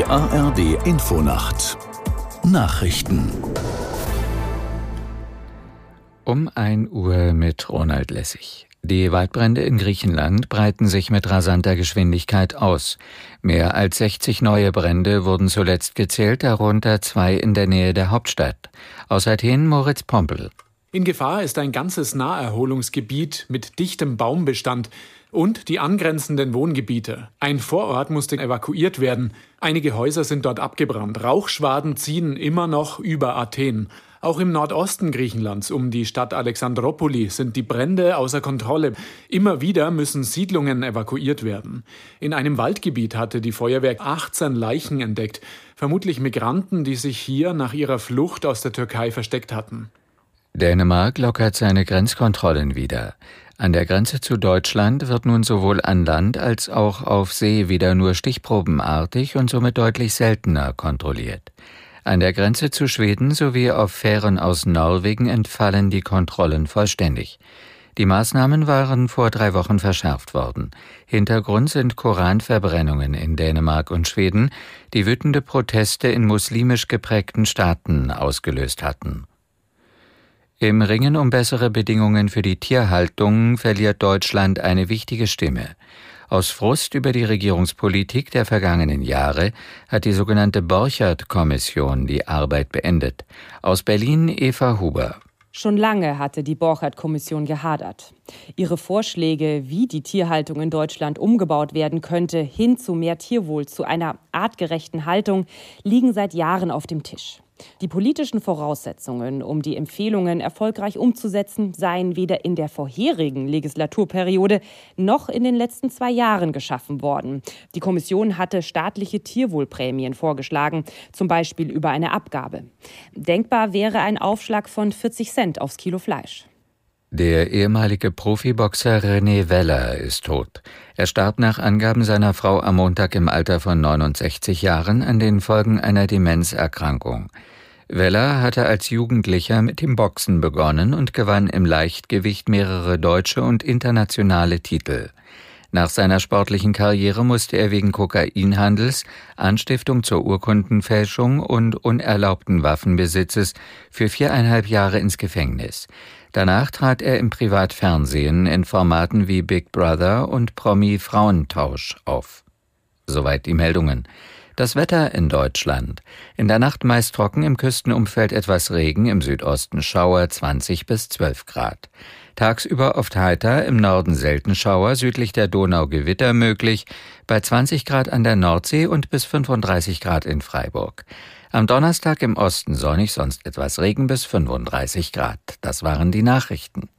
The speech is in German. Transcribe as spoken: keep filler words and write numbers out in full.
Die A R D Infonacht Nachrichten um ein Uhr mit Ronald Lessig. Die Waldbrände in Griechenland breiten sich mit rasanter Geschwindigkeit aus. Mehr als sechzig neue Brände wurden zuletzt gezählt, darunter zwei in der Nähe der Hauptstadt. Aus Athen Moritz Pompel. In Gefahr ist ein ganzes Naherholungsgebiet mit dichtem Baumbestand und die angrenzenden Wohngebiete. Ein Vorort musste evakuiert werden. Einige Häuser sind dort abgebrannt. Rauchschwaden ziehen immer noch über Athen. Auch im Nordosten Griechenlands, um die Stadt Alexandropoli, sind die Brände außer Kontrolle. Immer wieder müssen Siedlungen evakuiert werden. In einem Waldgebiet hatte die Feuerwehr achtzehn Leichen entdeckt. Vermutlich Migranten, die sich hier nach ihrer Flucht aus der Türkei versteckt hatten. Dänemark lockert seine Grenzkontrollen wieder. An der Grenze zu Deutschland wird nun sowohl an Land als auch auf See wieder nur stichprobenartig und somit deutlich seltener kontrolliert. An der Grenze zu Schweden sowie auf Fähren aus Norwegen entfallen die Kontrollen vollständig. Die Maßnahmen waren vor drei Wochen verschärft worden. Hintergrund sind Koranverbrennungen in Dänemark und Schweden, die wütende Proteste in muslimisch geprägten Staaten ausgelöst hatten. Im Ringen um bessere Bedingungen für die Tierhaltung verliert Deutschland eine wichtige Stimme. Aus Frust über die Regierungspolitik der vergangenen Jahre hat die sogenannte Borchert-Kommission die Arbeit beendet. Aus Berlin Eva Huber. Schon lange hatte die Borchert-Kommission gehadert. Ihre Vorschläge, wie die Tierhaltung in Deutschland umgebaut werden könnte, hin zu mehr Tierwohl, zu einer artgerechten Haltung, liegen seit Jahren auf dem Tisch. Die politischen Voraussetzungen, um die Empfehlungen erfolgreich umzusetzen, seien weder in der vorherigen Legislaturperiode noch in den letzten zwei Jahren geschaffen worden. Die Kommission hatte staatliche Tierwohlprämien vorgeschlagen, zum Beispiel über eine Abgabe. Denkbar wäre ein Aufschlag von vierzig Cent aufs Kilo Fleisch. Der ehemalige Profiboxer René Weller ist tot. Er starb nach Angaben seiner Frau am Montag im Alter von neunundsechzig Jahren an den Folgen einer Demenzerkrankung. Weller hatte als Jugendlicher mit dem Boxen begonnen und gewann im Leichtgewicht mehrere deutsche und internationale Titel. Nach seiner sportlichen Karriere musste er wegen Kokainhandels, Anstiftung zur Urkundenfälschung und unerlaubten Waffenbesitzes für viereinhalb Jahre ins Gefängnis. Danach trat er im Privatfernsehen in Formaten wie Big Brother und Promi-Frauentausch auf. Soweit die Meldungen. Das Wetter in Deutschland. In der Nacht meist trocken, im Küstenumfeld etwas Regen, im Südosten Schauer, zwanzig bis zwölf Grad. Tagsüber oft heiter, im Norden selten Schauer, südlich der Donau Gewitter möglich, bei zwanzig Grad an der Nordsee und bis fünfunddreißig Grad in Freiburg. Am Donnerstag im Osten sonnig, sonst etwas Regen bis fünfunddreißig Grad. Das waren die Nachrichten.